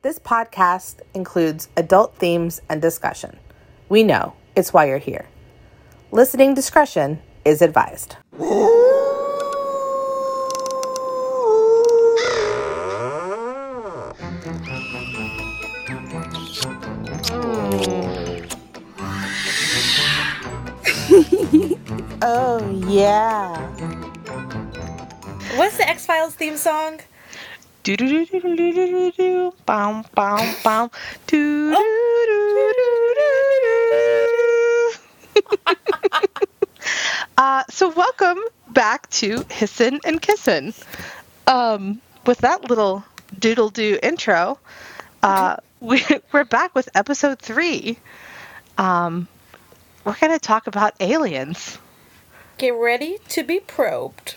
This podcast includes adult themes and discussion. We know it's why you're here. Listening discretion is advised. Oh, yeah. What's the X-Files theme song? Do-do-do-do-do-do-do-do. Bow, bow, bow. Do-do-do-do-do-do. So welcome back to Hissin' and Kissin'. With that little doodle-doo intro, we're back with episode 3. We're going to talk about aliens. Get ready to be probed.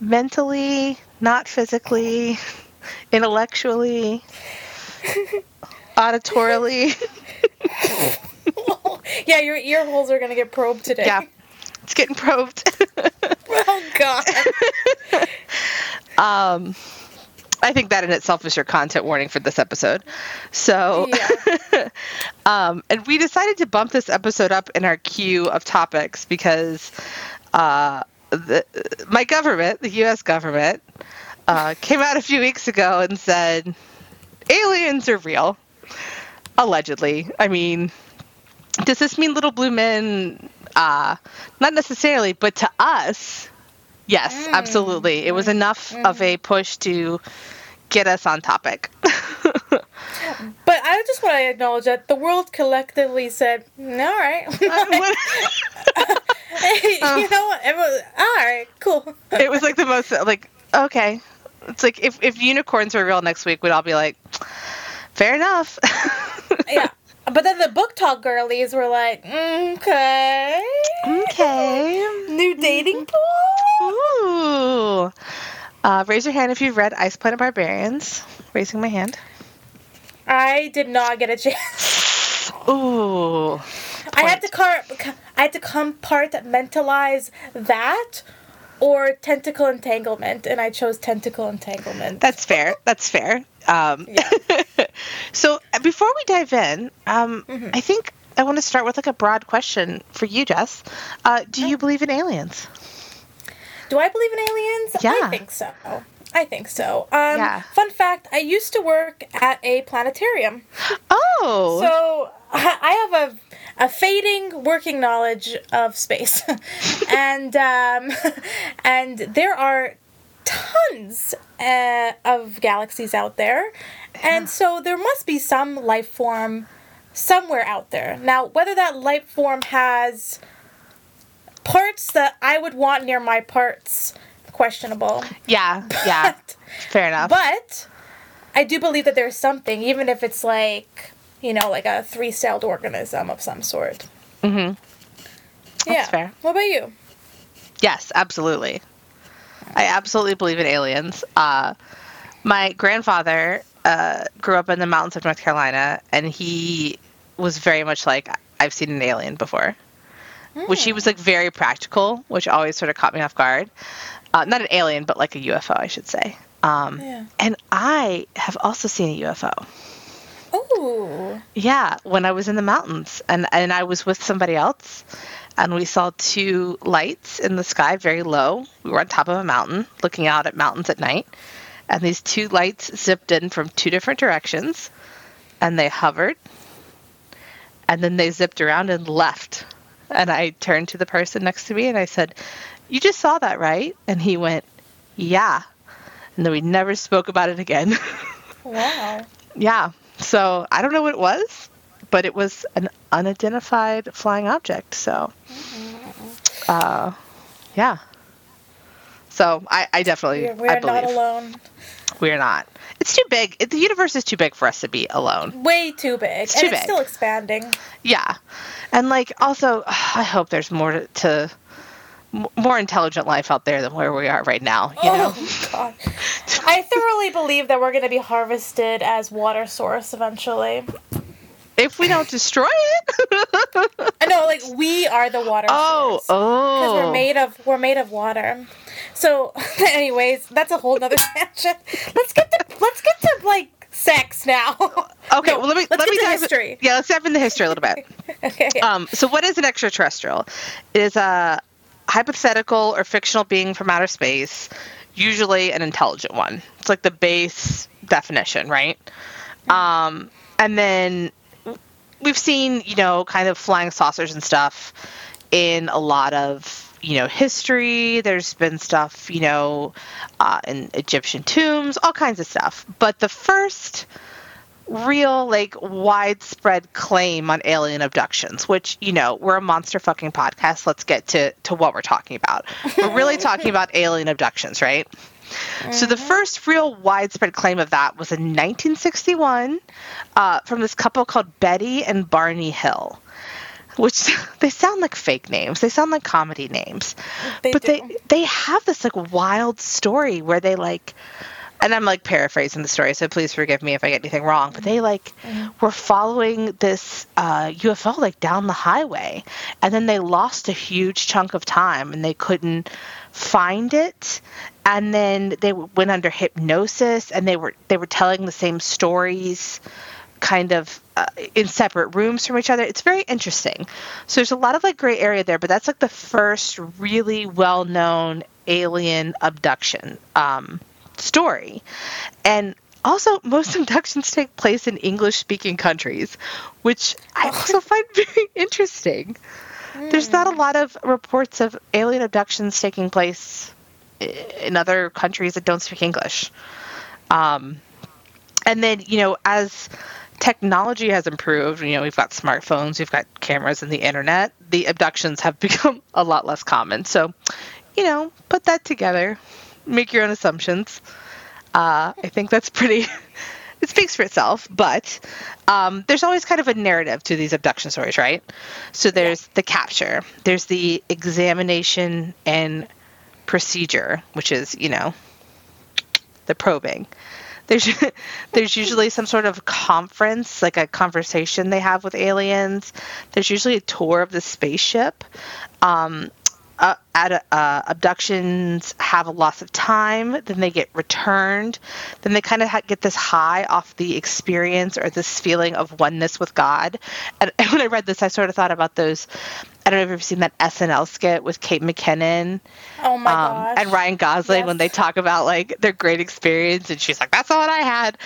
Mentally, not physically, intellectually, auditorily. Yeah, your ear holes are going to get probed today. Yeah, it's getting probed. Oh, God. I think that in itself is your content warning for this episode. So, yeah. And we decided to bump this episode up in our queue of topics because my government, the U.S. government, came out a few weeks ago and said, aliens are real, allegedly. I mean, does this mean little blue men? Not necessarily, but to us... Yes, absolutely. It was enough of a push to get us on topic. But I just want to acknowledge that the world collectively said, all right. You know what? Everyone, all right, cool. It was like the most, like, okay. It's like if unicorns were real next week, we'd all be like, fair enough. Yeah. But then the book talk girlies were like, okay. Okay. New dating pool? Ooh. Raise your hand if you've read Ice Planet Barbarians. Raising my hand. I did not get a chance. Ooh. I had to compartmentalize that or tentacle entanglement, and I chose tentacle entanglement. That's fair. That's fair. Yeah. So before we dive in, I think I want to start with like a broad question for you, Jess. Do you believe in aliens? Do I believe in aliens? Yeah. I think so. Yeah. Fun fact, I used to work at a planetarium. Oh. So I have a fading working knowledge of space. and there are tons of galaxies out there. And so there must be some life form somewhere out there. Now, whether that life form has parts that I would want near my parts, questionable. Yeah, yeah. Fair enough. But I do believe that there's something, even if it's like, you know, like a 3-celled organism of some sort. Mm-hmm. That's fair. What about you? Yes, absolutely. I absolutely believe in aliens. My grandfather... grew up in the mountains of North Carolina, and he was very much like, I've seen an alien before. Which he was like very practical, which always sort of caught me off guard. Not an alien, but like a UFO, I should say. And I have also seen a UFO. Ooh. Yeah, when I was in the mountains, and I was with somebody else, and we saw 2 lights in the sky, very low. We were on top of a mountain, looking out at mountains at night. And these 2 lights zipped in from 2 different directions, and they hovered, and then they zipped around and left. And I turned to the person next to me, and I said, you just saw that, right? And he went, yeah. And then we never spoke about it again. Wow. Yeah. So I don't know what it was, but it was an unidentified flying object. So, yeah. So I definitely believe. We're not alone. We're not. It's too big. The universe is too big for us to be alone. Way too big. It's too big. It's still expanding. Yeah. And, like, also, I hope there's more intelligent life out there than where we are right now. You know? God. I thoroughly believe that we're going to be harvested as water source eventually. If we don't destroy it. I know, like, we are the water source. Oh. Because we're made of water. So, anyways, that's a whole nother tangent. Let's get to like now. Okay, well, let's dive into history. Yeah, let's dive into history a little bit. Okay. So what is an extraterrestrial? It is a hypothetical or fictional being from outer space, usually an intelligent one. It's like the base definition, right? And then we've seen, you know, kind of flying saucers and stuff in a lot of, you know, history. There's been stuff, you know, in Egyptian tombs, all kinds of stuff. But the first real, like, widespread claim on alien abductions, which, you know, we're a monster fucking podcast. Let's get to what we're talking about. We're really talking about alien abductions, right? Mm-hmm. So the first real widespread claim of that was in 1961 from this couple called Betty and Barney Hill, which they sound like fake names. They sound like comedy names. They have this, like, wild story where they, like, and I'm, like, paraphrasing the story, so please forgive me if I get anything wrong. But they, like, were following this UFO, like, down the highway. And then they lost a huge chunk of time, and they couldn't find it. And then they went under hypnosis, and they were telling the same stories kind of in separate rooms from each other. It's very interesting. So there's a lot of, like, gray area there, but that's, like, the first really well-known alien abduction story. And also, most abductions take place in English-speaking countries, which I also find very interesting. There's not a lot of reports of alien abductions taking place in other countries that don't speak English. And then, you know, as technology has improved, you know, we've got smartphones, we've got cameras and the internet, the abductions have become a lot less common. So, you know, put that together. Make your own assumptions. I think that's pretty... it speaks for itself, but there's always kind of a narrative to these abduction stories, right? So there's the capture. There's the examination and procedure, which is, you know, the probing. There's usually some sort of conference, like a conversation they have with aliens. There's usually a tour of the spaceship. Abductions have a loss of time, then they get returned, then they kind of get this high off the experience or this feeling of oneness with God. And when I read this, I sort of thought about those. I don't know if you've seen that SNL skit with Kate McKinnon gosh. And Ryan Gosling when they talk about, like, their great experience, and she's like, that's all I had.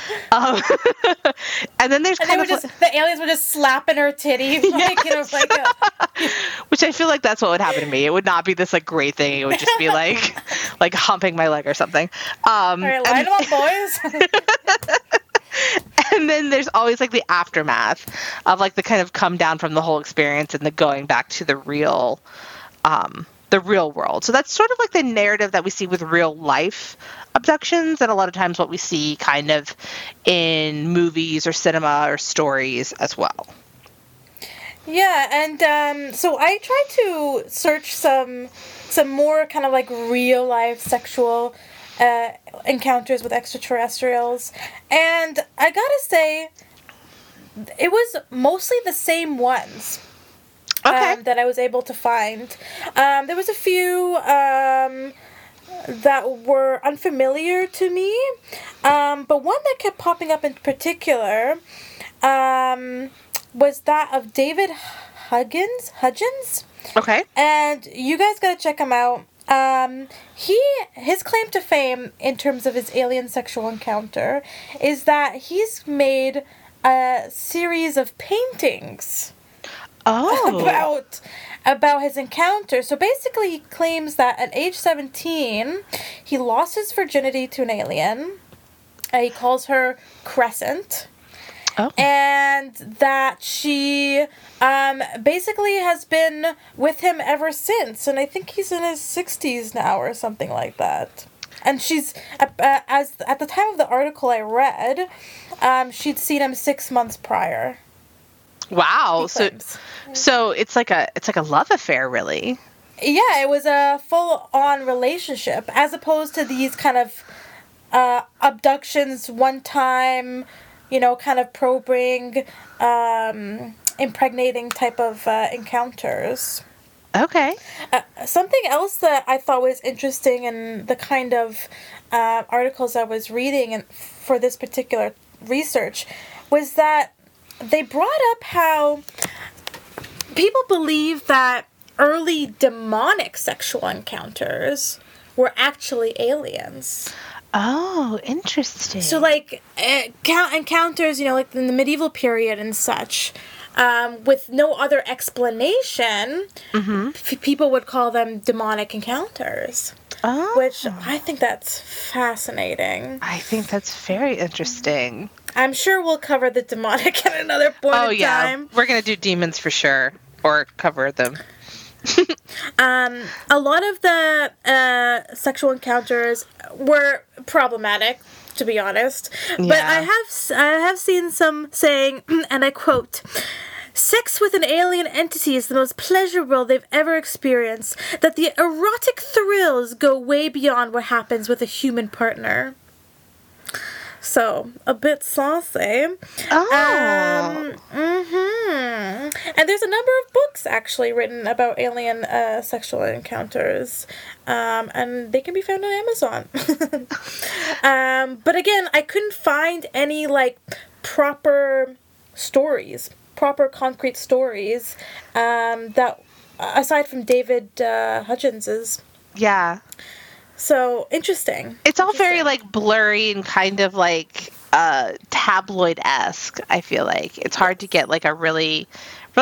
And then there's and kind of just, the aliens were just slapping her titty, like, you know, like a... which I feel like that's what would happen to me. It would not be this, like, great thing. It would just be like like humping my leg or something. Are you lying about boys? And then there's always, like, the aftermath of, like, the kind of come down from the whole experience and the going back to the real world. So that's sort of like the narrative that we see with real life abductions, and a lot of times what we see kind of in movies or cinema or stories as well. Yeah, and so I tried to search some more kind of, like, real life sexual encounters with extraterrestrials, and I gotta say it was mostly the same ones that I was able to find. There was a few that were unfamiliar to me, but one that kept popping up in particular was that of David Huggins. Okay. And you guys gotta check him out. His claim to fame in terms of his alien sexual encounter is that he's made a series of paintings about his encounter. So basically he claims that at age 17, he lost his virginity to an alien. He calls her Crescent. Oh. And that she basically has been with him ever since. And I think he's in his 60s now or something like that. And she's, as at the time of the article I read, she'd seen him 6 months prior. Wow. So it's like a love affair, really. Yeah, it was a full-on relationship, as opposed to these kind of abductions, one-time... you know, kind of probing, impregnating type of encounters. Okay. Something else that I thought was interesting in the kind of articles I was reading and for this particular research was that they brought up how people believe that early demonic sexual encounters were actually aliens. Oh, interesting. So, like, encounters, you know, like in the medieval period and such, with no other explanation, people would call them demonic encounters. Oh. Which I think that's fascinating. I think that's very interesting. I'm sure we'll cover the demonic at another point in time. We're going to do demons for sure, or cover them. A lot of the sexual encounters were problematic, to be honest. Yeah. But I have seen some saying, and I quote, "Sex with an alien entity is the most pleasurable they've ever experienced, that the erotic thrills go way beyond what happens with a human partner." So, a bit saucy. Oh. And there's a number of books, actually, written about alien sexual encounters. And they can be found on Amazon. But again, I couldn't find any, like, proper stories. Proper concrete stories. That, aside from David Huggins's. Yeah. So, interesting. It's all very, like, blurry and kind of, like, tabloid-esque, I feel like. It's hard to get, like, a really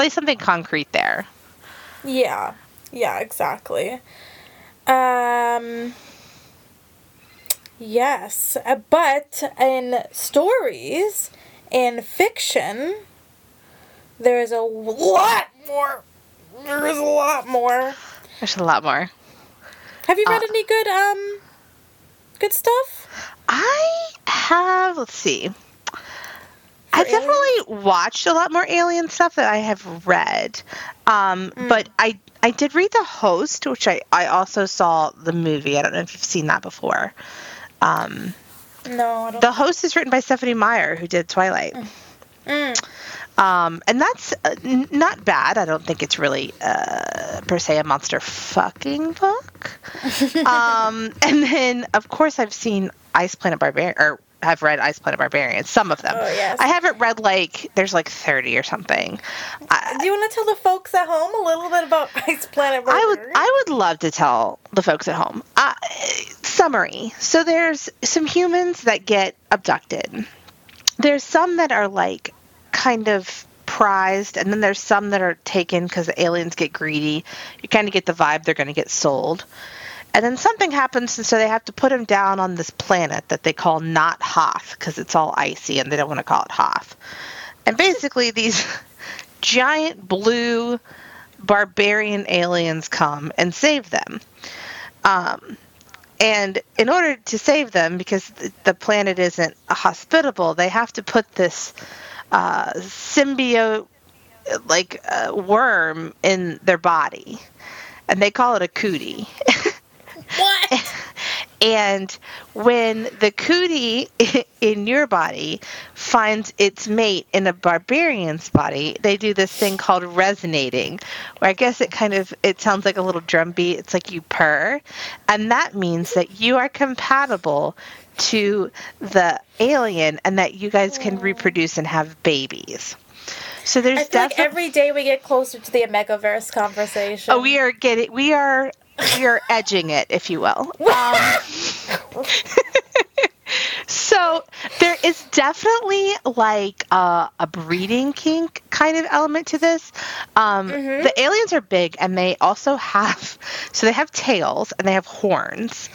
something concrete there. Yeah. Yeah, exactly. Yes. But in stories, in fiction, There's a lot more. Have you read any good stuff? I have. Let's see. I definitely watched a lot more alien stuff that I have read. But I did read The Host, which I also saw the movie. I don't know if you've seen that before. No, I don't. The Host is written by Stephenie Meyer, who did Twilight. And that's not bad. I don't think it's really, per se, a monster fucking book. And then, of course, I've seen Ice Planet Barbarians, or have read Ice Planet Barbarians, some of them. Oh, yes. I haven't read, like, there's, like, 30 or something. Do you want to tell the folks at home a little bit about Ice Planet Barbarians? I would love to tell the folks at home. Summary. So there's some humans that get abducted. There's some that are, like, kind of prized, and then there's some that are taken because the aliens get greedy. You kind of get the vibe they're going to get sold. And then something happens, and so they have to put them down on this planet that they call not Hoth, because it's all icy, and they don't want to call it Hoth. And basically, these giant blue barbarian aliens come and save them. And in order to save them, because the planet isn't hospitable, they have to put this symbiote, like, worm in their body. And they call it a cootie. What? And when the cootie in your body finds its mate in a barbarian's body, they do this thing called resonating, where I guess it sounds like a little drum beat. It's like you purr. And that means that you are compatible to the alien and that you guys can reproduce and have babies. So there's like every day we get closer to the Omegaverse conversation. Oh, we are edging it, if you will. So there is definitely, like, a breeding kink kind of element to this. The aliens are big, and they also have, so they have tails, and they have horns,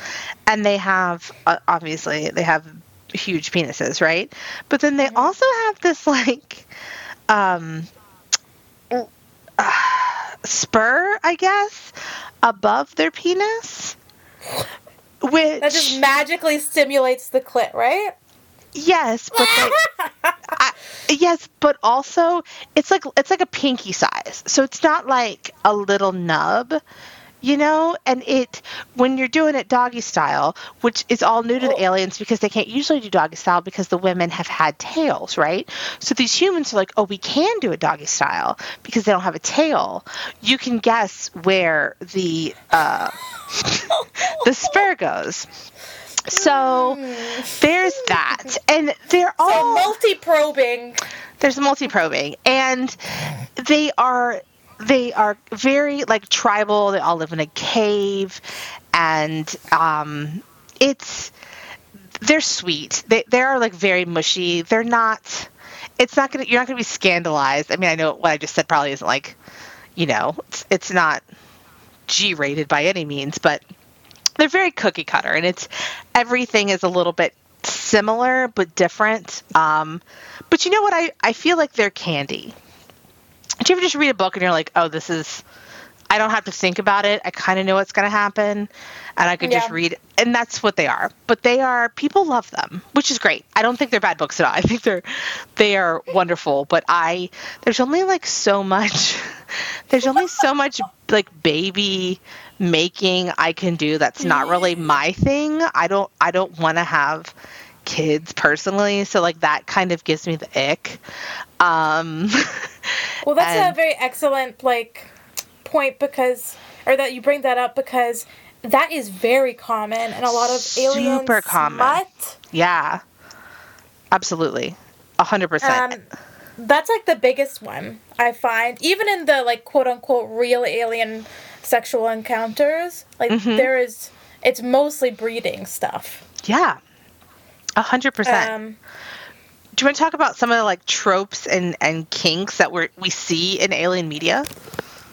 and they have, obviously, they have huge penises, right? But then they also have this, like, spur, I guess, above their penis, which that just magically stimulates the clit, right? Yes, but yes, but also it's like a pinky size, so it's not like a little nub, you know. And it, when you're doing it doggy style, which is all new to the aliens because they can't usually do doggy style because the women have had tails, right? So these humans are like, oh, we can do a doggy style because they don't have a tail. You can guess where the spur goes. So there's that. And they're all... multi-probing. There's multi-probing. And they are very, like, tribal. They all live in a cave. And they're sweet. They are, like, very mushy. They're not... You're not going to be scandalized. I mean, I know what I just said probably isn't, like, you know, it's not G-rated by any means, but they're very cookie cutter, and everything is a little bit similar but different. But you know what? I feel like they're candy. Do you ever just read a book and you're like, oh, this is... I don't have to think about it. I kind of know what's going to happen, and I could just read. And that's what they are. But people love them, which is great. I don't think they're bad books at all. I think they are wonderful. But there's only like so much. There's only so much like baby making I can do. That's not really my thing. I don't want to have kids personally. So like that kind of gives me the ick. Well, that's a very excellent point that you bring that up, because that is very common and a lot of aliens. Super common. Smut. Yeah, absolutely. 100%. That's like the biggest one I find, even in the like quote unquote real alien sexual encounters. Like it's mostly breeding stuff. Yeah, 100%. Do you want to talk about some of the like tropes and kinks that we see in alien media?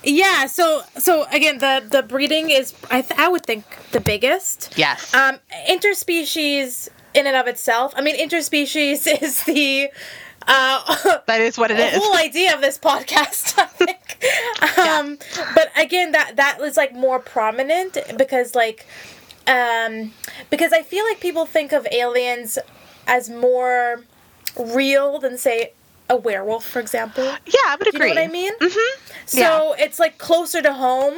Yeah, so again, the breeding is, I would think, the biggest. Yes. Interspecies in and of itself. I mean, interspecies is the... that is what it is. The whole idea of this podcast, I think. But again, that is, like, more prominent because, like... because I feel like people think of aliens as more real than, say... a werewolf, for example. Yeah, I would agree. You know what I mean? Mm-hmm. So it's like closer to home.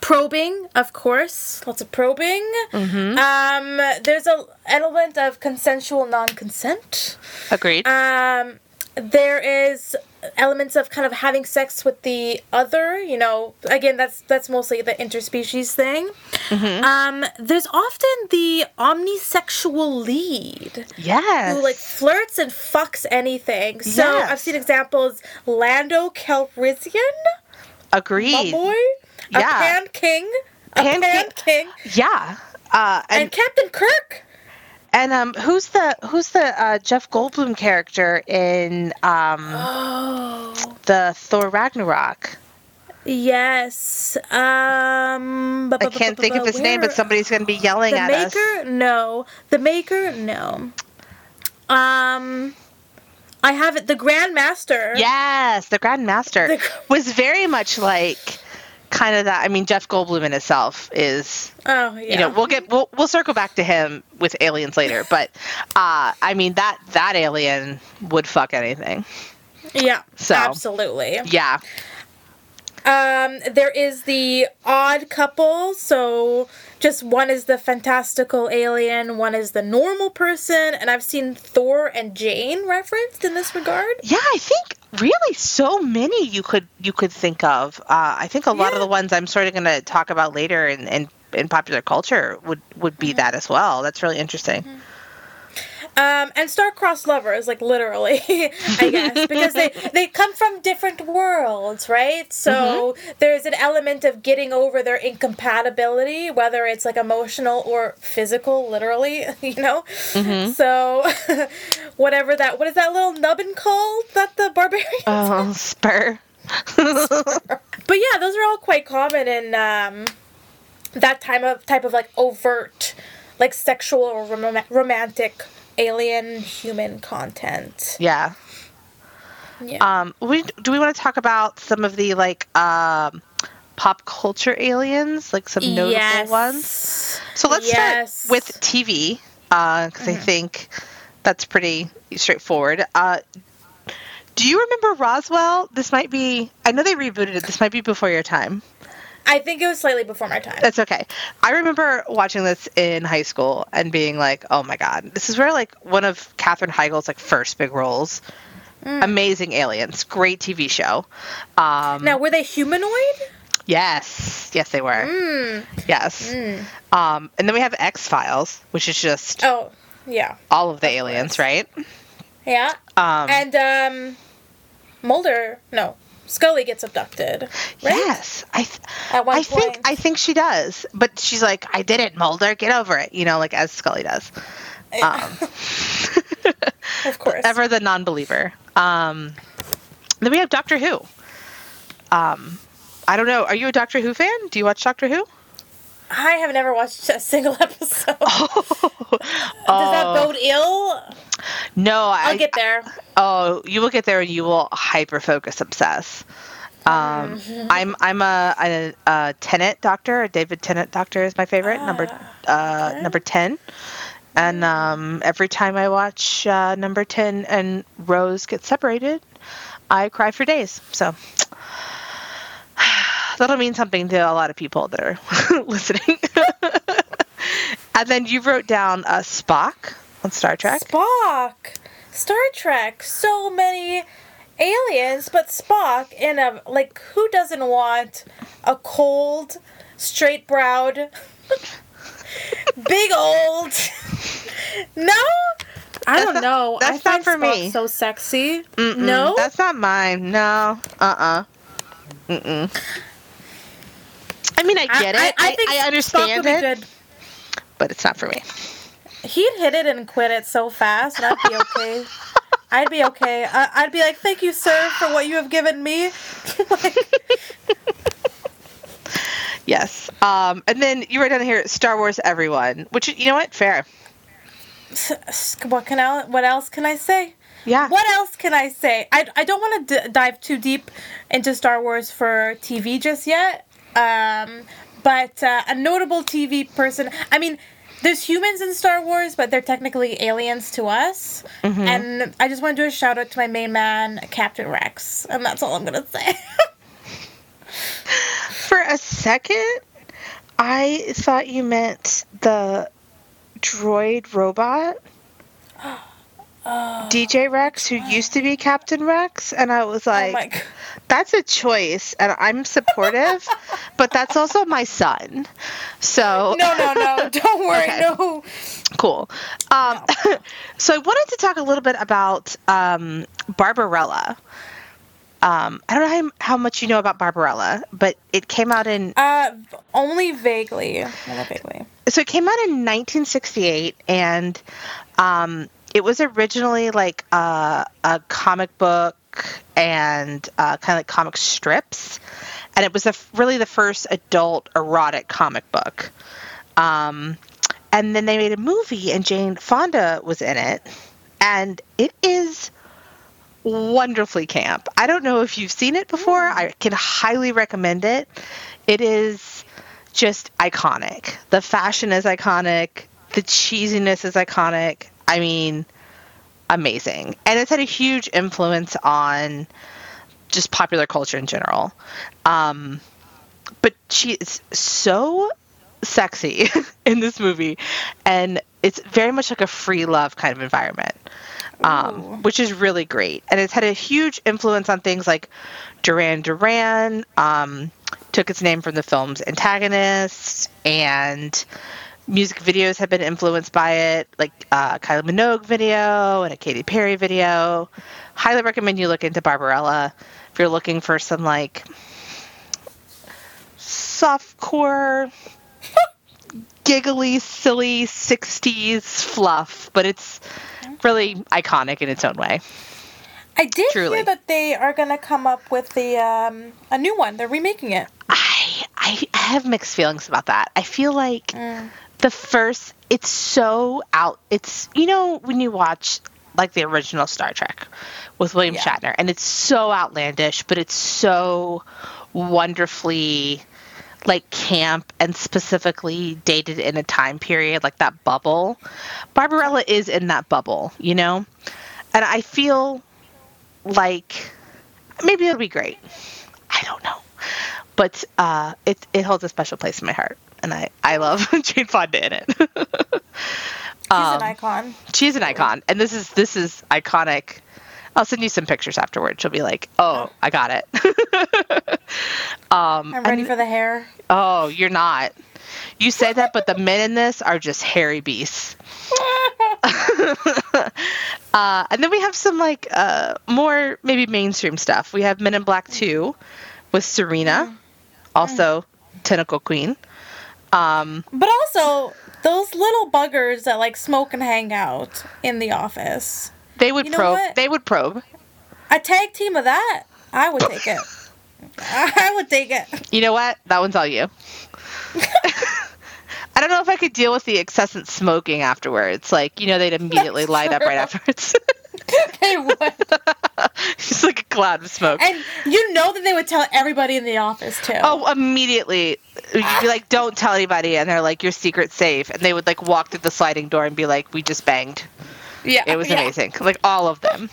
Probing, of course. Lots of probing. Mm-hmm. There's an element of consensual non-consent. Agreed. There is elements of kind of having sex with the other. You know, again, that's mostly the interspecies thing. Mm-hmm. There's often the omnisexual lead. Yes. Who, like, flirts and fucks anything. Yes. So I've seen examples. Lando Calrissian. Agreed. My boy. Yeah. A Pan King. Yeah. And Captain Kirk. And who's the Jeff Goldblum character in the Thor Ragnarok? Yes. I can't think of his name, but somebody's going to be yelling at us. The Maker? No. I have it. The Grand Master. Yes, the Grand Master was very much like kind of that. I mean, Jeff Goldblum in himself is... Oh, yeah. You know, we'll circle back to him with aliens later, but I mean that alien would fuck anything. Yeah. So, absolutely. Yeah. There is the odd couple, so just one is the fantastical alien, one is the normal person, and I've seen Thor and Jane referenced in this regard. Yeah, I think really so many you could think of. I think a lot of the ones I'm sort of going to talk about later and in popular culture would be that as well. That's really interesting. Mm-hmm. And star-crossed lovers, like, literally, I guess, because they come from different worlds, right? So there's an element of getting over their incompatibility, whether it's, like, emotional or physical, literally, you know? Mm-hmm. So whatever that... What is that little nubbin called that the barbarians... Oh, spur. But, yeah, those are all quite common in... that type of like overt, like sexual or romantic alien human content. Yeah. Yeah. Do we want to talk about some of the like pop culture aliens, like some notable ones? So let's start with TV, because I think that's pretty straightforward. Do you remember Roswell? This might be... I know they rebooted it. This might be before your time. I think it was slightly before my time. That's okay. I remember watching this in high school and being like, oh my God. This is where like one of Katherine Heigl's like first big roles. Amazing aliens. Great TV show. Now, were they humanoid? Yes, they were. Yes. And then we have X-Files, which is just all of the aliens, right? Yeah. And Mulder, no, Scully gets abducted, right? Yes. I think she does, but she's like, I did it, Mulder, get over it, you know, like as Scully does. Of course. Ever the non-believer. Then we have Doctor Who. I don't know. Are you a Doctor Who fan? Do you watch Doctor Who? I have never watched a single episode. Does that bode ill? No. I'll get there. You will get there and you will hyper-focus obsess. I'm a Tennant doctor. David Tennant doctor is my favorite. Number 10. And every time I watch number 10 and Rose get separated, I cry for days. So that'll mean something to a lot of people that are listening. And then you wrote down Spock on Star Trek. Spock! Star Trek! So many aliens, but Spock in a... Like, who doesn't want a cold, straight-browed... Big old. No? I don't know. That's not for me. So sexy. Mm-mm. No? That's not mine. No. Mm-mm. I mean, I get it. I understand it. But it's not for me. He'd hit it and quit it so fast, and I'd be okay. I'd be like, thank you, sir, for what you have given me. Yes. And then you write down here, Star Wars everyone, which, you know what? Fair. What else can I say? Yeah. What else can I say? I don't want to dive too deep into Star Wars for TV just yet. But a notable TV person. I mean, there's humans in Star Wars, but they're technically aliens to us. Mm-hmm. And I just want to do a shout out to my main man, Captain Rex. And that's all I'm going to say. For a second, I thought you meant the droid robot, DJ Rex, who used to be Captain Rex, and I was like, that's a choice, and I'm supportive, but that's also my son, so... No, don't worry, okay. No. Cool. So I wanted to talk a little bit about Barbarella. I don't know how much you know about Barbarella, but it came out in... only vaguely. So it came out in 1968, and it was originally like a comic book and kind of like comic strips, and it was really the first adult erotic comic book. And then they made a movie, and Jane Fonda was in it, and it is... wonderfully camp. I don't know if you've seen it before. I can highly recommend it. It is just iconic. The fashion is iconic. The cheesiness is iconic. I mean, amazing. And it's had a huge influence on just popular culture in general. But she is so sexy in this movie. And it's very much like a free love kind of environment. Which is really great. And it's had a huge influence on things like Duran Duran, took its name from the film's antagonists, and music videos have been influenced by it, like Kylie Minogue video and a Katy Perry video. Highly recommend you look into Barbarella if you're looking for some, like, softcore, giggly, silly 60s fluff, but it's really iconic in its own way. I did hear that they are going to come up with the a new one. They're remaking it. I have mixed feelings about that. I feel like the first, it's so out. It's, you know, when you watch like the original Star Trek with William Shatner, and it's so outlandish, but it's so wonderfully like camp and specifically dated in a time period, like that bubble. Barbarella is in that bubble, you know? And I feel like maybe it'll be great. I don't know. But it holds a special place in my heart. And I love Jane Fonda in it. She's an icon. She's an icon. And this is iconic. I'll send you some pictures afterwards. She'll be like, oh, I got it. I'm ready for the hair. Oh, you're not. You say that, but the men in this are just hairy beasts. And then we have some more maybe mainstream stuff. We have Men in Black 2 with Serena, also Tentacle Queen. But also those little buggers that smoke and hang out in the office. They would probe. A tag team of that, I would take it. I would take it. You know what? That one's all you. I don't know if I could deal with the incessant smoking afterwards. They'd immediately light up right afterwards. They would. Just like a cloud of smoke. And you know that they would tell everybody in the office, too. Oh, immediately. You'd be like, don't tell anybody. And they're like, your secret's safe. And they would walk through the sliding door and be like, we just banged. Yeah. It was amazing. All of them.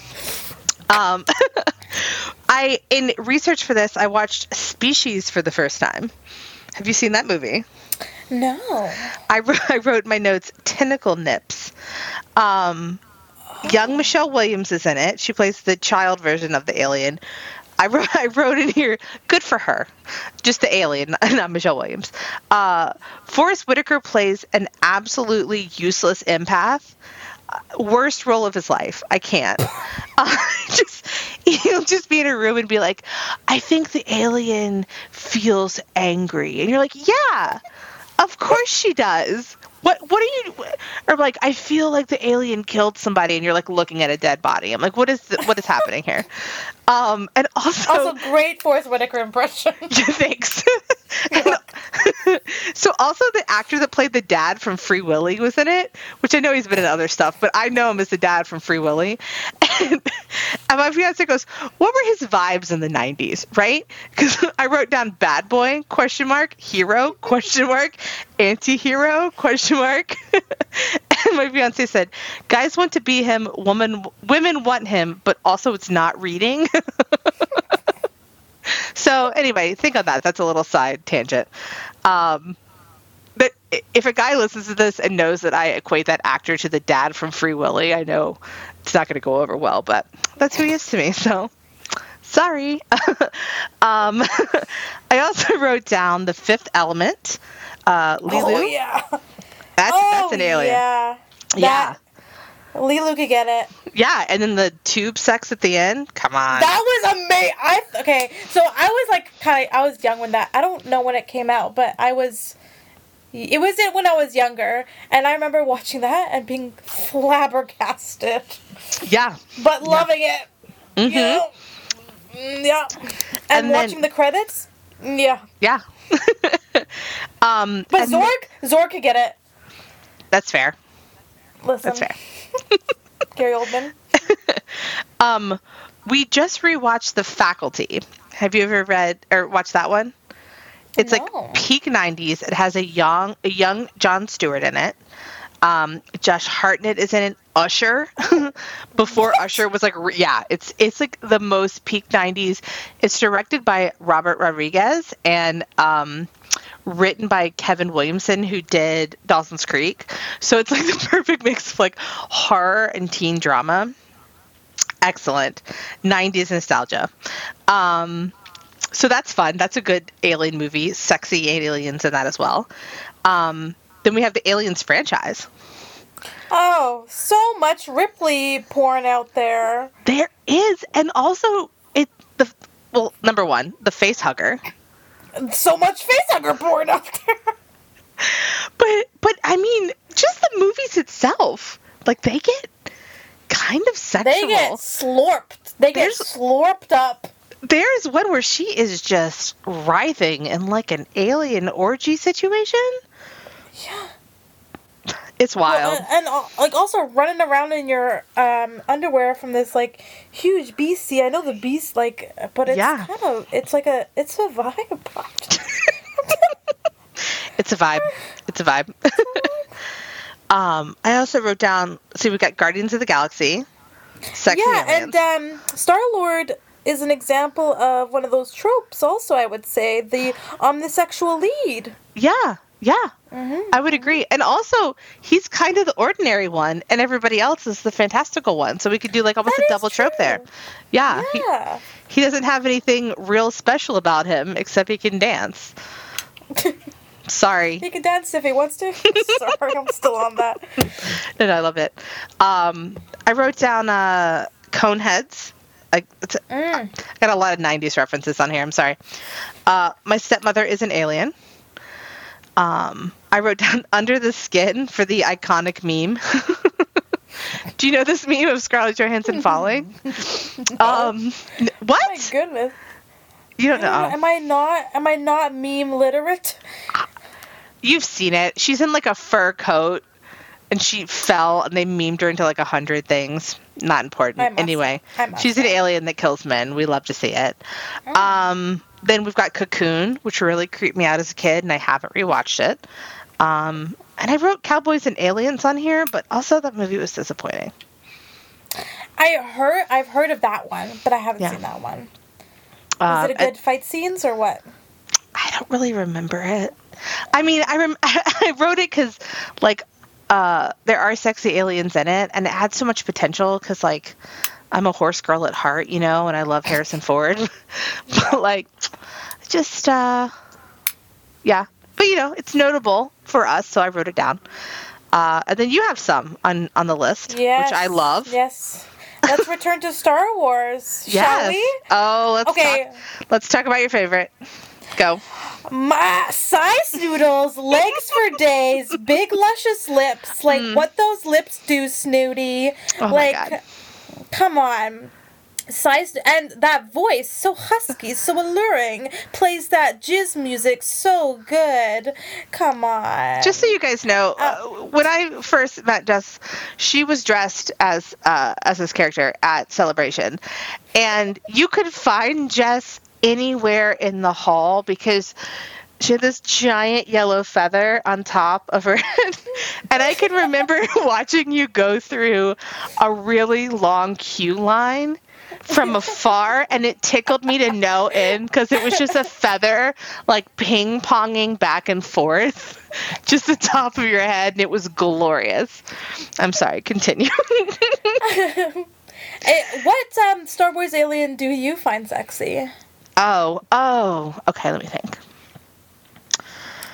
In research for this, I watched Species for the first time. Have you seen that movie? No. I wrote in my notes, tentacle nips. Young Michelle Williams is in it. She plays the child version of the alien. I wrote in here, good for her. Just the alien, not Michelle Williams. Forest Whitaker plays an absolutely useless empath. Worst role of his life. I can't. He'll just be in a room and be like, I think the alien feels angry. And you're like, yeah, of course she does. What are you... Or I feel like the alien killed somebody, and you're looking at a dead body. I'm like, what is happening here? And also great Forest Whitaker impression. Yeah, thanks. So also the actor that played the dad from Free Willy was in it, which I know he's been in other stuff, but I know him as the dad from Free Willy. And my fiance goes, what were his vibes in the 90s, right? Because I wrote down bad boy, ? Hero, ? Anti-hero, ? And my fiance said, guys want to be him, women want him, but also it's not reading. So anyway, think on that. That's a little side tangent. But if a guy listens to this and knows that I equate that actor to the dad from Free Willy, I know it's not going to go over well, but that's who he is to me. So sorry. I also wrote down The Fifth Element. Leeloo. Oh, yeah. That's an alien. Yeah. Yeah. Leeloo could get it. Yeah, and then the tube sex at the end. Come on. That was amazing. I was young when that. I don't know when it came out, but it was it when I was younger, and I remember watching that and being flabbergasted. Yeah. But loving it. Mm-hmm. You know? Yeah. And watching the credits. Yeah. Yeah. But Zorg could get it. That's fair. Listen. That's fair. Gary Oldman. We just rewatched The Faculty. Have you ever read or watched that one? It's peak 90s. It has a young Jon Stewart in it. Josh Hartnett is in it. Usher. Before what? Usher was it's the most peak 90s. It's directed by Robert Rodriguez and written by Kevin Williamson, who did Dawson's Creek. So it's the perfect mix of horror and teen drama. Excellent. 90s nostalgia. So that's fun. That's a good alien movie. Sexy aliens in that as well. Then we have the Aliens franchise. Oh, so much Ripley porn out there. There is. And also, number one, the face hugger. So much facehugger porn out there. But I mean, just the movies itself, they get kind of sexual. They get slorped. They get slorped up. There's one where she is just writhing in an alien orgy situation. Yeah, it's wild. And also running around in your underwear from this huge beastie. I know the beast but it's kind of it's a vibe. It's a vibe. It's a vibe. I also wrote down. See, we've got Guardians of the Galaxy. Sexy aliens. And Star-Lord is an example of one of those tropes. Also, I would say the omnisexual lead. Yeah. Yeah, mm-hmm. I would agree. And also, he's kind of the ordinary one, and everybody else is the fantastical one. So we could do like almost a double trope there. Yeah. He doesn't have anything real special about him, except he can dance. Sorry. He can dance if he wants to. Sorry, I'm still on that. No, I love it. I wrote down Coneheads. I got a lot of 90s references on here. I'm sorry. My stepmother is an alien. I wrote down Under the Skin for the iconic meme. Do you know this meme of Scarlett Johansson falling? What? Oh my goodness. You don't know. Am I not meme literate? You've seen it. She's in like a fur coat and she fell and they memed her into like 100 things. Not important. Anyway, she's an alien that kills men. We love to see it. Mm. Then we've got Cocoon, which really creeped me out as a kid and I haven't rewatched it. And I wrote Cowboys and Aliens on here, but also that movie was disappointing. I've heard of that one, but I haven't seen that one. Was it a good fight scenes or what? I don't really remember it. I mean, I wrote it because, like, there are sexy aliens in it, and it had so much potential because, like, I'm a horse girl at heart, you know, and I love Harrison Ford. But, like, just, yeah. But, you know, it's notable for us, so I wrote it down. And then you have some on the list, which I love. Yes. Let's return to Star Wars, shall we? Oh, let's talk about your favorite. Go. My Sy Snootles, legs for days, big luscious lips. Like, what those lips do, Snooty. Oh, like, my God. Come on. And that voice, so husky, so alluring, plays that jizz music so good. Come on. Just so you guys know, when I first met Jess, she was dressed as this character at Celebration. And you could find Jess anywhere in the hall because she had this giant yellow feather on top of her head. And I can remember watching you go through a really long queue line from afar, and it tickled me to no end because it was just a feather like ping-ponging back and forth just the top of your head, and it was glorious. I'm sorry, continue. What Star Wars alien do you find sexy? Okay, let me think.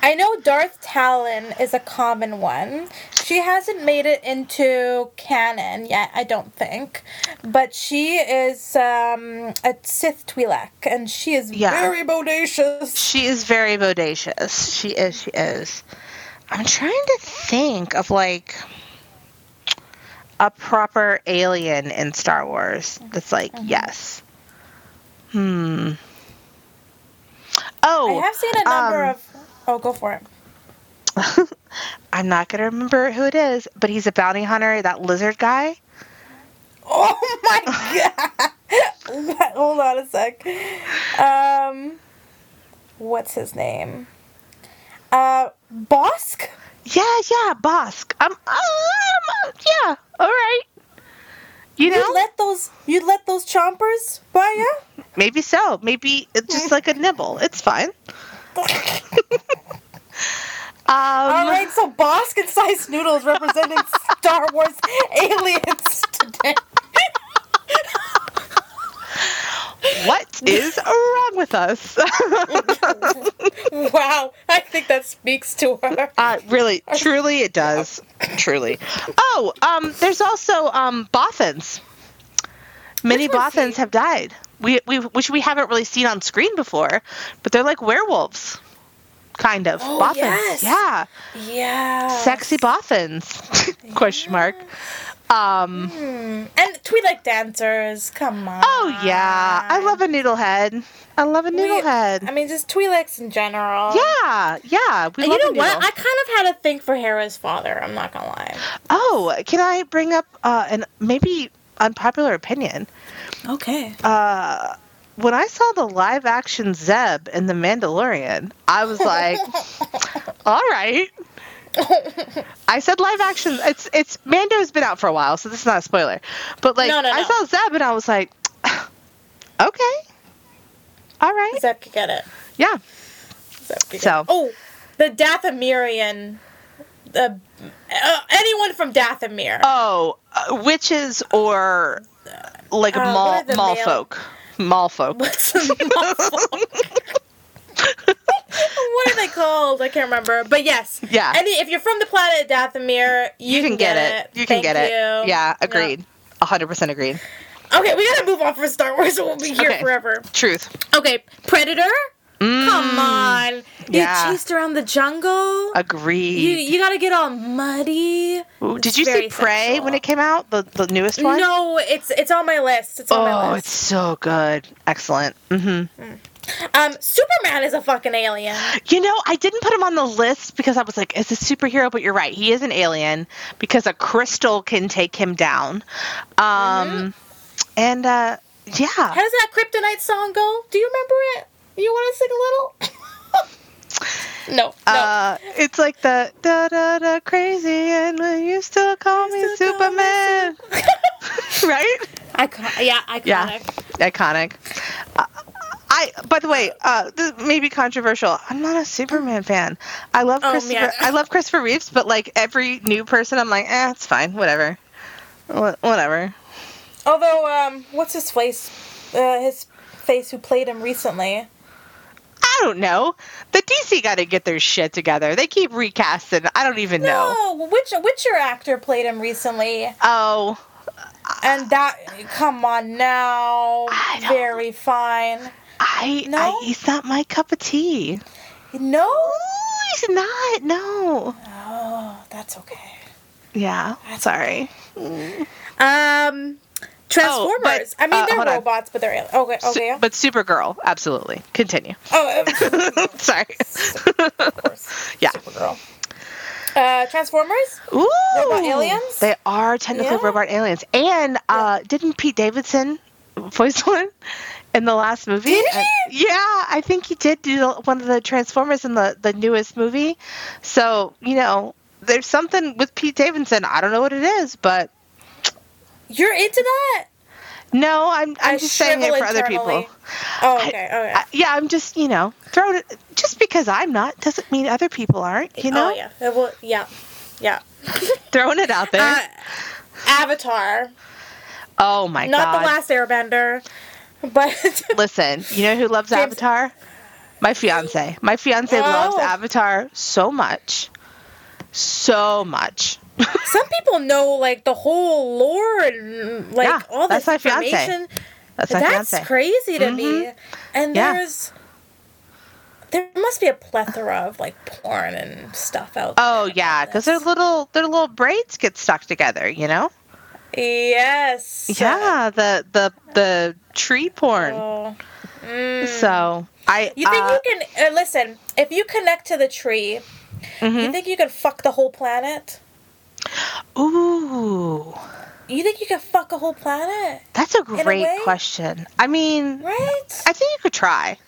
I know Darth Talon is a common one. She hasn't made it into canon yet, I don't think. But she is a Sith Twi'lek, and she is very bodacious. She is very bodacious. She is. I'm trying to think of, like, a proper alien in Star Wars that's like, yes. Oh, I have seen a number of... Oh, go for it. I'm not going to remember who it is, but he's a bounty hunter, that lizard guy. Oh, my God. Hold on a sec. What's his name? Bossk? Yeah, Bossk. Yeah, all right. You know? You'd let those chompers by you? Maybe so. Maybe it's just like a nibble. It's fine. Alright, so Bossk and Sy Snootles representing Star Wars aliens today. What is wrong with us? Wow, I think that speaks to her. Really, truly it does. Truly. Oh, there's also Bothans. Many Bothans have died. Which we haven't really seen on screen before, but they're like werewolves, kind of. Oh, Bothans, yes. Yeah, sexy Bothans? Question mark. And Twi'lek dancers, come on. Oh yeah, I love a noodle head. I love a noodle head. I mean, just Twi'leks in general. Yeah. We and love you know a what? I kind of had a thing for Hera's father. I'm not gonna lie. Oh, can I bring up an maybe unpopular opinion? Okay. When I saw the live-action Zeb in The Mandalorian, I was like, all right. I said live-action. It's Mando's been out for a while, so this is not a spoiler. But, like, no. I saw Zeb, and I was like, okay. All right. Zeb could get it. Yeah. Zeb could get it. the Dathomirian, anyone from Dathomir. Oh, witches or like mall folk. What's a mall folk? What are they called? I can't remember. But yes. Yeah. And if you're from the planet Dathomir, you can get it. You can get it. Yeah, agreed. No. 100% agreed. Okay, we gotta move on from Star Wars or we'll be here forever. Truth. Okay, Predator? Come on. You chased around the jungle. Agreed. You gotta get all muddy. Ooh, did you see Prey when it came out? The newest one? No, it's on my list. Oh, it's so good. Excellent. Mm-hmm. Mm. Superman is a fucking alien. You know, I didn't put him on the list because I was like, it's a superhero, but you're right. He is an alien because a crystal can take him down. And, yeah. How does that Kryptonite song go? Do you remember it? You want to sing a little? No. It's like the da-da-da crazy and will you still call me Superman? Right? Iconic. Yeah, iconic. By the way, this may be controversial. I'm not a Superman fan. I love Christopher Reeves, but like every new person, I'm like, it's fine, whatever, whatever. Although, what's his face? His face who played him recently? I don't know. The DC got to get their shit together. They keep recasting. I don't even know. No, Witcher actor played him recently. Oh. And that, come on now, very fine. He's not my cup of tea. No, he's not. No. Oh, that's okay. Yeah, sorry. Okay. Transformers. But, they're robots, but they're aliens. Okay. Yeah. But Supergirl, absolutely. Continue. Oh, sorry. Of course. Yeah. Supergirl. Transformers? Ooh. Robot aliens? They are technically robot aliens. And didn't Pete Davidson voice one in the last movie? Did he? Yeah, I think he did do one of the Transformers in the newest movie. So, you know, there's something with Pete Davidson. I don't know what it is, but... You're into that? No, I'm just saying it for other people. Oh, okay. I'm just, you know, throwing it. Just because I'm not doesn't mean other people aren't, you know? Oh, yeah. Well, yeah. Throwing it out there. Avatar. Oh, my God. Not The Last Airbender, but... Listen, you know who loves Avatar? My fiancé. My fiancé loves Avatar so much. So much. Some people know, like, the whole lore and, like, all this information. That's crazy to me. And there must be a plethora of, like, porn and stuff out there. Oh, yeah, because their little braids get stuck together, you know? Yes. Yeah, the tree porn. Oh. Mm. So, you think you can... listen, if you connect to the tree, you think you can fuck the whole planet? Ooh. You think you could fuck a whole planet? That's a great question. I mean... Right? I think you could try.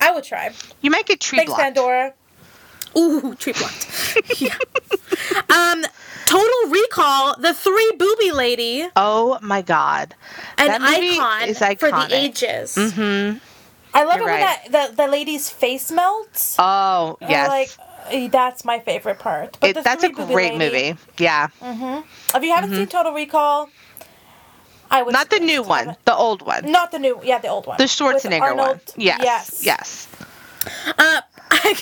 I would try. You might get tree blocked. Thanks, Pandora. Ooh, tree blocked. Yeah. Total Recall, the three booby lady. Oh, my God. An icon for the ages. Mm-hmm. I love it when the lady's face melts. Oh, yes. That's my favorite part. But that's a great movie. Yeah. Mm-hmm. If you haven't seen Total Recall, I would not the new one, the old one. Not the new, the old one. The Schwarzenegger one. Yes.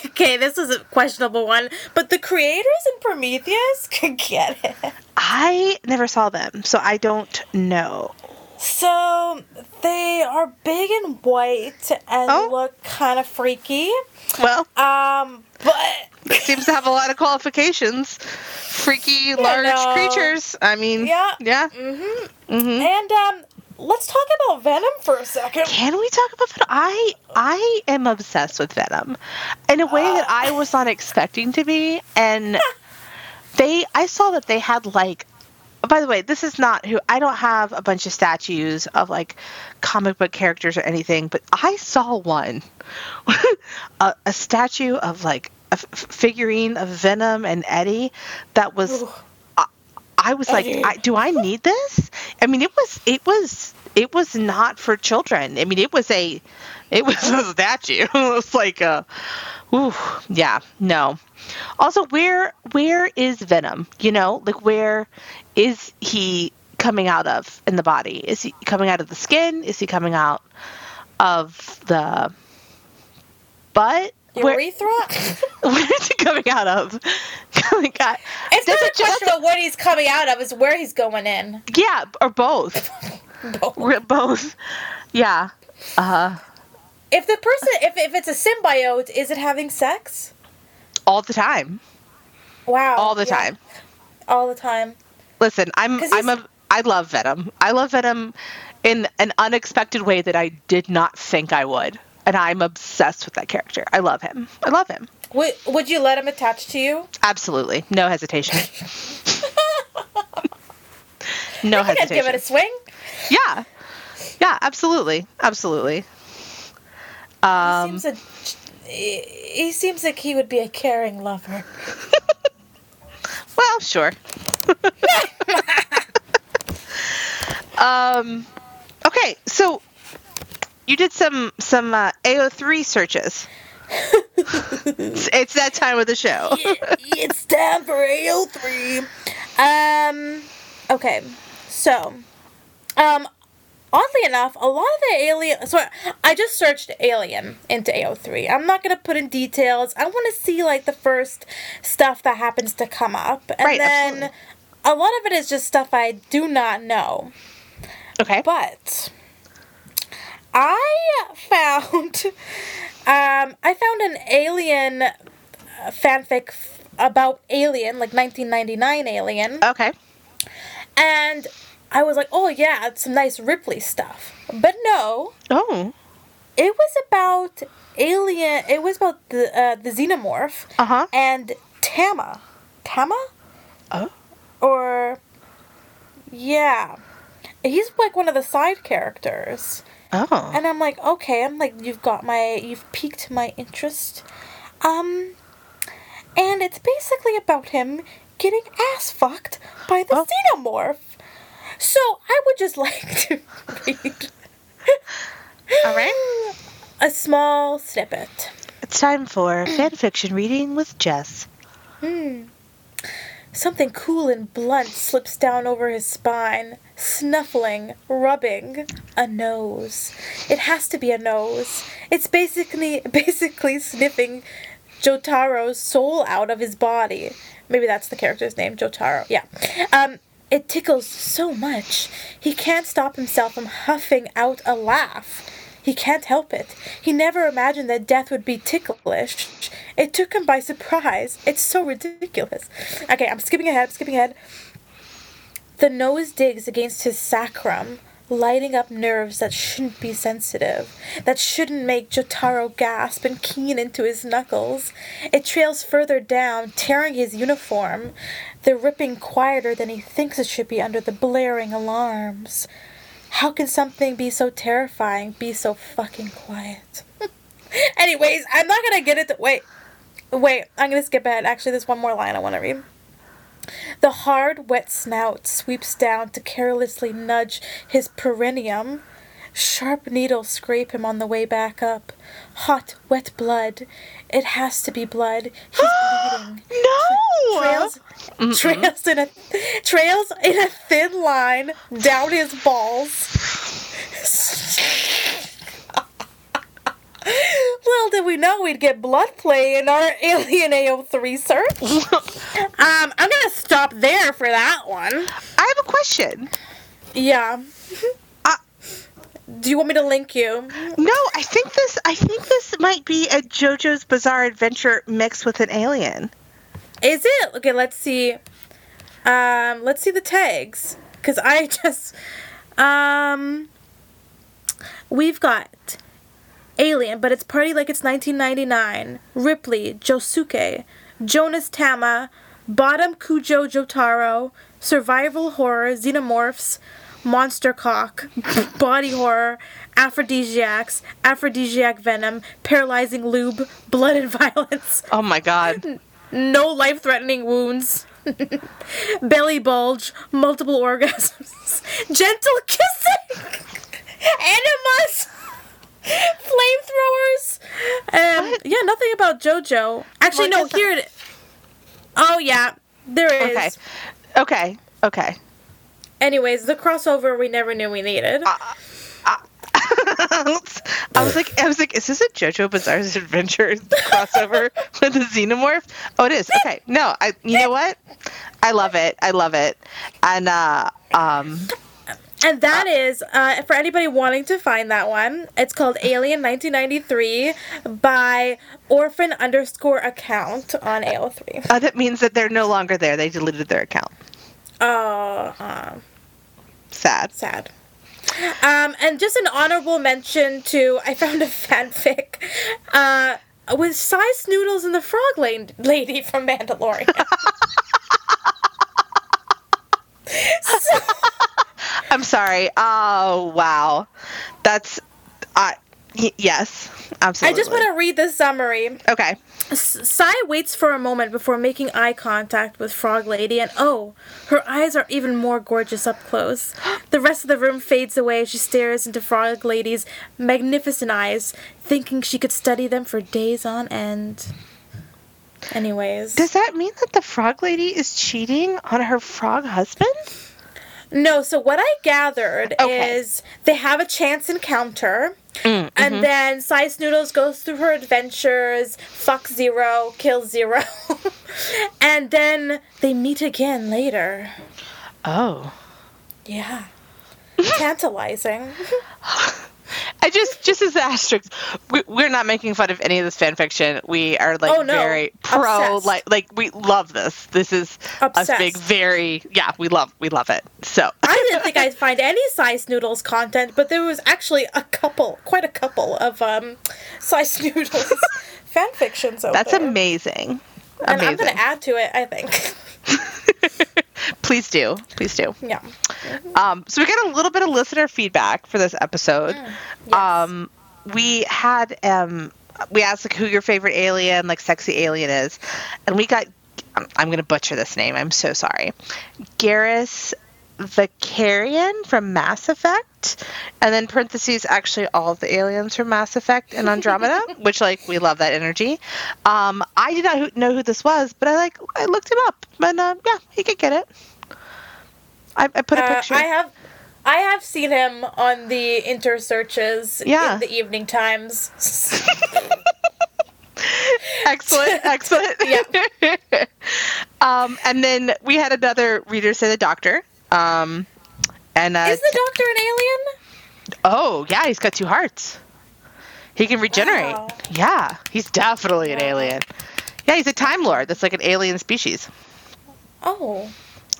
Okay, this is a questionable one, but the creators in Prometheus could get it. I never saw them, so I don't know. So they are big and white and look kind of freaky. Well, but it seems to have a lot of qualifications. Freaky, large creatures. I mean, yeah. Mm-hmm. Mm-hmm. And let's talk about Venom for a second. Can we talk about Venom? I am obsessed with Venom, in a way that I was not expecting to be. And I saw that they had like. By the way, this is not who... I don't have a bunch of statues of, like, comic book characters or anything, but I saw one. a statue of, like, a figurine of Venom and Eddie that was... I was like, do I need this? I mean, it was... it was not for children. I mean, it was a statue. It was like a, ooh, yeah, no. Also, where is Venom? You know, like, where is he coming out of in the body? Is he coming out of the skin? Is he coming out of the butt? Urethra? Where is he coming out of? Oh my God. It's not a question about what he's coming out of, it's where he's going in. Yeah, or both. Both. Yeah. If the person, if it's a symbiote, is it having sex? All the time. Wow. All the time. All the time. Listen, I love Venom. I love Venom in an unexpected way that I did not think I would. And I'm obsessed with that character. I love him. Would you let him attach to you? Absolutely. No hesitation. No hesitation. Give it a swing? Yeah. Yeah, absolutely. Absolutely. He seems like he would be a caring lover. Well, sure. Okay, so... you did some AO3 searches. It's that time of the show. It's time for AO3. Okay. So, oddly enough, a lot of the alien... So, I just searched alien into AO3. I'm not going to put in details. I want to see, like, the first stuff that happens to come up. And right, then absolutely. A lot of it is just stuff I do not know. Okay. But... I found an Alien fanfic about Alien, like 1999 Alien. Okay. And I was like, oh yeah, it's some nice Ripley stuff. But no. Oh. It was about Alien. It was about the Xenomorph. Uh huh. And Tama. Tama? Oh. Or yeah, he's like one of the side characters. Oh. And I'm like, okay, you've piqued my interest. And it's basically about him getting ass fucked by the Xenomorph. So I would just like to read all right. a small snippet. It's time for fanfiction reading with Jess. Something cool and blunt slips down over his spine, snuffling, rubbing a nose. It has to be a nose. It's basically sniffing Jotaro's soul out of his body. Maybe that's the character's name, Jotaro. Yeah. It tickles so much. He can't stop himself from huffing out a laugh. He can't help it. He never imagined that death would be ticklish. It took him by surprise. It's so ridiculous. Okay, I'm skipping ahead. The nose digs against his sacrum, lighting up nerves that shouldn't be sensitive, that shouldn't make Jotaro gasp and keen into his knuckles. It trails further down, tearing his uniform, the ripping quieter than he thinks it should be under the blaring alarms. How can something be so terrifying, be so fucking quiet? Anyways, I'm not going to get it to... Wait, I'm going to skip ahead. Actually, there's one more line I want to read. The hard, wet snout sweeps down to carelessly nudge his perineum. Sharp needles scrape him on the way back up. Hot, wet blood. It has to be blood. He's bleeding. No! Trails in a thin line down his balls. Well, did we know we'd get blood play in our Alien AO3 search? I'm going to stop there for that one. I have a question. Yeah. Do you want me to link you? No, I think this might be a JoJo's Bizarre Adventure mixed with an alien. Is it? Okay, let's see. Let's see the tags. Because I just... we've got... Alien, but it's party like it's 1999. Ripley, Josuke, Jonas Tama, Bottom Kujo Jotaro, Survival Horror, Xenomorphs, Monster Cock, Body Horror, Aphrodisiacs, Aphrodisiac Venom, Paralyzing Lube, Blood and Violence. Oh my God. No life-threatening wounds. Belly bulge, multiple orgasms, gentle kissing. Animus! Flamethrowers! Yeah, nothing about JoJo. Actually, well, no, here it is. Oh, yeah. There it is. Okay. Okay. Anyways, the crossover we never knew we needed. I was like, is this a JoJo Bizarre's Adventures crossover with a xenomorph? Oh, it is. Okay. No, you know what? I love it. And, and that is, for anybody wanting to find that one, it's called Alien 1993 by orphan_account on AO3. That means that they're no longer there. They deleted their account. Oh. Sad. And just an honorable mention to, I found a fanfic with Sy Snootles and the Frog Lady from Mandalorian. So, I'm sorry. Oh, wow. That's... yes, absolutely. I just want to read the summary. Okay. Sy waits for a moment before making eye contact with Frog Lady, and oh, her eyes are even more gorgeous up close. The rest of the room fades away as she stares into Frog Lady's magnificent eyes, thinking she could study them for days on end. Anyways. Does that mean that the Frog Lady is cheating on her frog husband? No, so what I gathered is they have a chance encounter, and then Sy Snootles goes through her adventures, fucks Zero, kills Zero, and then they meet again later. Oh. Yeah. Tantalizing. I just as asterisk, we're not making fun of any of this fan fiction. We are very pro, obsessed. We love this. This is obsessed. Us being very, yeah, we love it. So I didn't think I'd find any Sy Snootles content, but there was actually quite a couple of Sy Snootles fan fictions. That's there. Amazing. And I'm going to add to it, I think. Please do. Yeah. So we got a little bit of listener feedback for this episode. Yes. We had we asked who your favorite alien, sexy alien is, and we got I'm gonna butcher this name. I'm so sorry. Garrus Vakarian from Mass Effect, and then parentheses actually all of the aliens from Mass Effect and Andromeda, which we love that energy. I did not know who this was, but I looked him up, and yeah, he could get it. I put a picture. I have seen him on the inter-searches in the evening times. Excellent. Yeah. And then we had another reader say the Doctor. Is the Doctor an alien? Oh, yeah, he's got 2 hearts. He can regenerate. Wow. Yeah, he's definitely an alien. Yeah, he's a Time Lord. That's an alien species. Oh.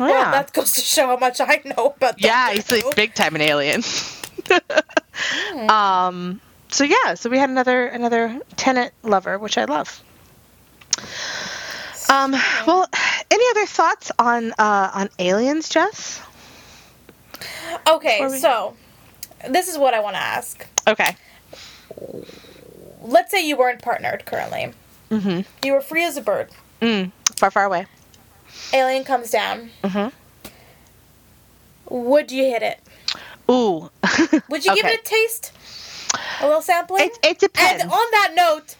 Yeah. Well, that goes to show how much I know about that. Yeah, he's big time an alien. So we had another Tennant lover, which I love. Well, any other thoughts on Aliens, Jess? Okay, so this is what I want to ask. Okay. Let's say you weren't partnered currently. Mm-hmm. You were free as a bird. Far away. Alien comes down. Mm-hmm. Would you hit it? Ooh. Would you give it a taste? A little sampling? It depends. And on that note,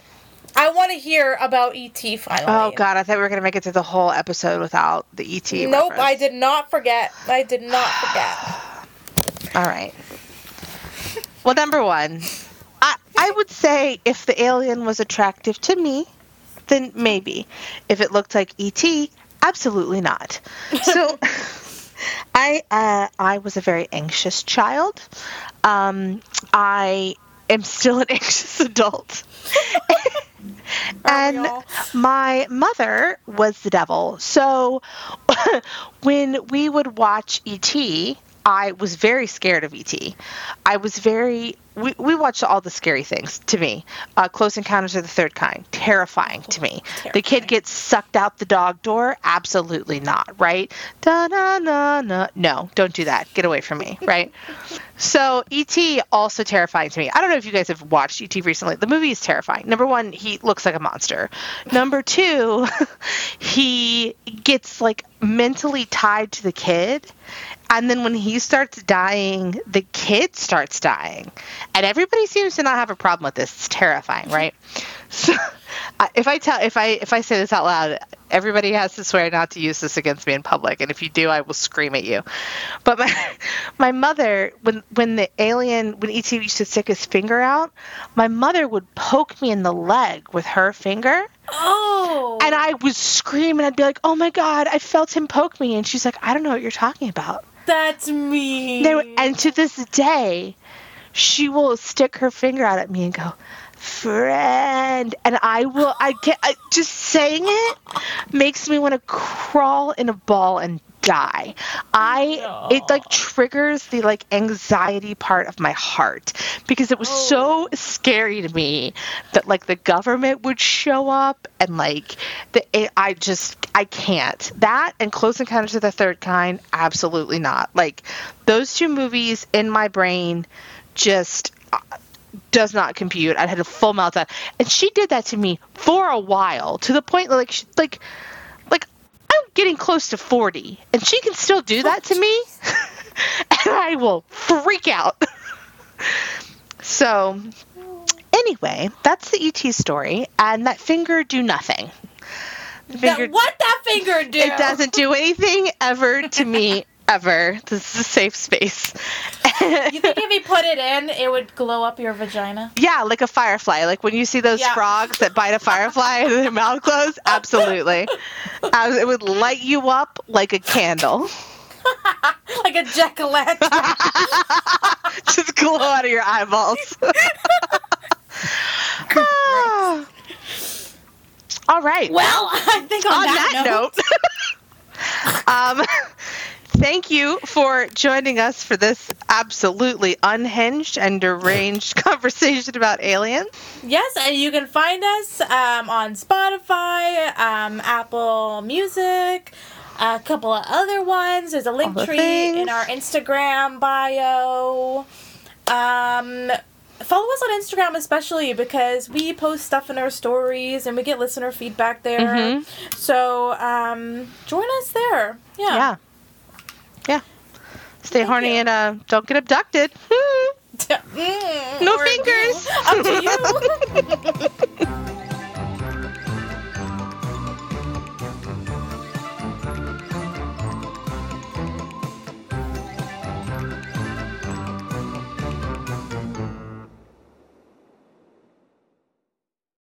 I want to hear about E.T. finally. Oh, God. I thought we were going to make it through the whole episode without the E.T. Nope, reference. I did not forget. All right. Well, number one, I would say if the alien was attractive to me, then maybe. If it looked like E.T., absolutely not. So I was a very anxious child. I am still an anxious adult. And my mother was the devil. So when we would watch E.T., I was very scared of E.T. I was very we watched all the scary things to me. Close Encounters of the Third Kind. Terrifying to me. Terrifying. The kid gets sucked out the dog door. Absolutely not. Right? Da-na-na-na. No, don't do that. Get away from me. Right? So E.T. also terrifying to me. I don't know if you guys have watched E.T. recently. The movie is terrifying. Number one, he looks like a monster. Number two, he gets like mentally tied to the kid. And then when he starts dying, the kid starts dying. And everybody seems to not have a problem with this. It's terrifying, right? So if I say this out loud, everybody has to swear not to use this against me in public. And if you do, I will scream at you. But my mother, when E.T. used to stick his finger out, my mother would poke me in the leg with her finger. Oh. And I would scream and I'd be like, oh my God, I felt him poke me. And she's like, I don't know what you're talking about. That's me. And to this day, she will stick her finger out at me and go, friend. And just saying it makes me want to crawl in a ball and die. It like triggers the like anxiety part of my heart because it was so scary to me that like the government would show up and like I can't. That and Close Encounters of the Third Kind, absolutely not. Like those two movies in my brain just does not compute. I had a full meltdown, and she did that to me for a while to the point like I'm getting close to 40, and she can still do that to me, and I will freak out. So, anyway, that's the E.T. story, and that finger do nothing. What that finger do? It doesn't do anything ever to me, ever. This is a safe space. You think if you put it in, it would glow up your vagina? Yeah, like a firefly. Like when you see those frogs that bite a firefly and their mouth closed? Absolutely. It would light you up like a candle. Like a jack-o'-lantern. Just glow out of your eyeballs. All right. Well, I think on that note... Thank you for joining us for this absolutely unhinged and deranged conversation about aliens. Yes, and you can find us on Spotify, Apple Music, a couple of other ones. There's a link tree in our Instagram bio. Follow us on Instagram especially because we post stuff in our stories and we get listener feedback there. Mm-hmm. So join us there. Yeah. Yeah. Stay horny and don't get abducted. No fingers. Up to you.